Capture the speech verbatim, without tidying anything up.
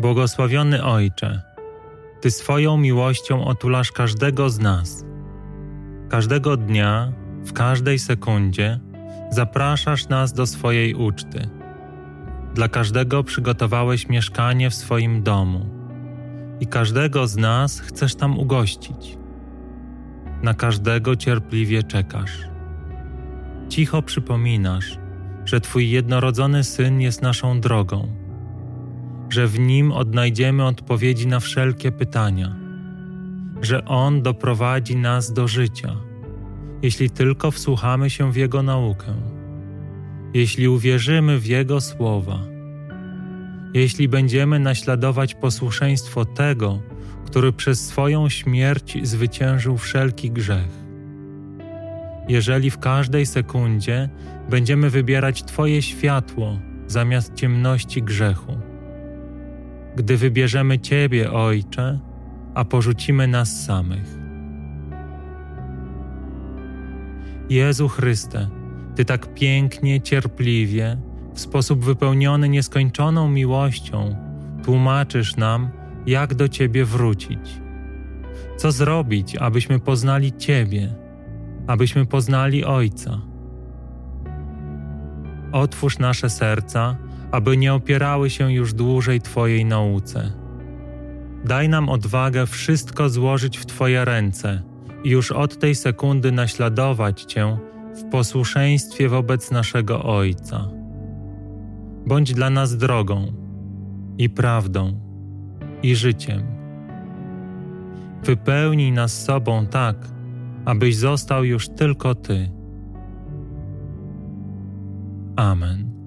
Błogosławiony Ojcze, Ty swoją miłością otulasz każdego z nas. Każdego dnia, w każdej sekundzie zapraszasz nas do swojej uczty. Dla każdego przygotowałeś mieszkanie w swoim domu i każdego z nas chcesz tam ugościć. Na każdego cierpliwie czekasz. Cicho przypominasz, że Twój jednorodzony Syn jest naszą drogą, że w Nim odnajdziemy odpowiedzi na wszelkie pytania, że On doprowadzi nas do życia, jeśli tylko wsłuchamy się w Jego naukę, jeśli uwierzymy w Jego słowa, jeśli będziemy naśladować posłuszeństwo Tego, który przez swoją śmierć zwyciężył wszelki grzech. Jeżeli w każdej sekundzie będziemy wybierać Twoje światło zamiast ciemności grzechu. Gdy wybierzemy Ciebie, Ojcze, a porzucimy nas samych. Jezu Chryste, Ty tak pięknie, cierpliwie, w sposób wypełniony nieskończoną miłością, tłumaczysz nam, jak do Ciebie wrócić. Co zrobić, abyśmy poznali Ciebie, abyśmy poznali Ojca. Otwórz nasze serca, aby nie opierały się już dłużej Twojej nauce. Daj nam odwagę wszystko złożyć w Twoje ręce i już od tej sekundy naśladować Cię w posłuszeństwie wobec naszego Ojca. Bądź dla nas drogą i prawdą i życiem. Wypełnij nas sobą tak, abyś został już tylko Ty. Amen.